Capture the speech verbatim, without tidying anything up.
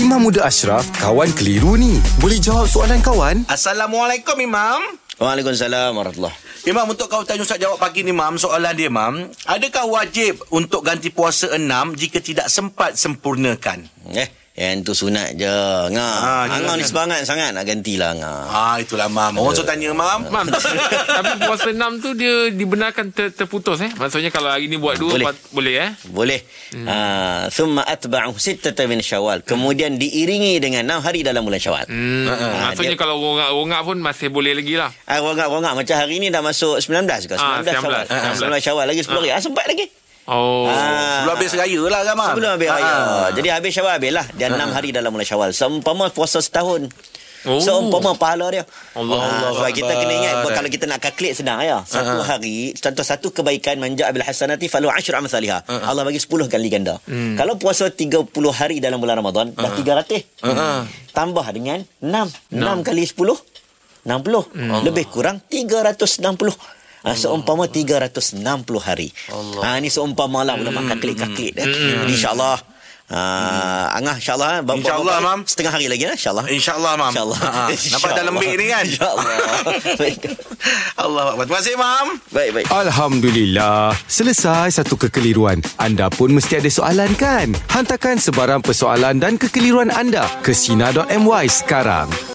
Imam Muda Ashraf, kawan keliru ni. Boleh jawab soalan kawan? Assalamualaikum, Imam. Waalaikumsalam warahmatullahi. Imam, untuk kau tanya Ustaz jawab pagi ni, Mam. Soalan dia, Mam, adakah wajib untuk ganti puasa enam jika tidak sempat sempurnakan? Eh, yang tu sunat je. Ngah. Ha, Angah ni semangat sangat nak gantilah, Angah. Ha, itulah, Mam. Orang tu tanya, Mam. Mam, tapi puasa enam tu dia dibenarkan ter- terputus, eh? Maksudnya kalau hari ni buat dua, boleh, pat- boleh eh? Boleh. Hmm. Ha, thumma atba'u sittata min syawal. Kemudian diiringi dengan enam hari dalam bulan Syawal. Hmm. Ha, maksudnya dia, kalau rongak-rongak pun masih boleh lagi lah. Ha, rongak-rongak. Macam hari ni dah masuk sembilan belas ke? sembilan belas, ha, sembilan belas Syawal. Ha, sembilan belas Syawal lagi sepuluh hari. Ha. Ha, sempat lagi. Oh, ha, sebelum habis raya lah kan, Mam? Sebelum habis ha. raya. Jadi habis Syawal habis lah. Dia enam ha. hari dalam bulan Syawal. Seumpama puasa setahun. Oh. Seumpama pahala dia. Allah ha, Allah. Sebab Allah, kita kena ingat Allah. Kalau kita nak calculate senang ya. Satu ha. hari, contoh satu kebaikan, man ja'a bil hasanati falahu asyru amsalihah. Ha. Allah bagi sepuluh kali ganda. Hmm. Kalau puasa tiga puluh hari dalam bulan Ramadan, dah tiga ratus. Ha. Ha. Tambah dengan enam. enam kali sepuluh, enam puluh. Hmm. Lebih kurang tiga ratus enam puluh. Ha, seumpama tiga ratus enam puluh hari. Ha, ini seumpama lah. Boleh makan kelik-kelik. InsyaAllah. Ah, Angah insyaAllah insyaAllah Mam, setengah hari lagi lah insyaAllah insyaAllah Mam insyaAllah ha, insya nampak dah lembik ni kan insyaAllah. Allah, terima kasih, Mam. Baik, baik. Alhamdulillah, selesai satu kekeliruan. Anda pun mesti ada soalan kan? Hantarkan sebarang persoalan dan kekeliruan anda ke Sina dot my sekarang.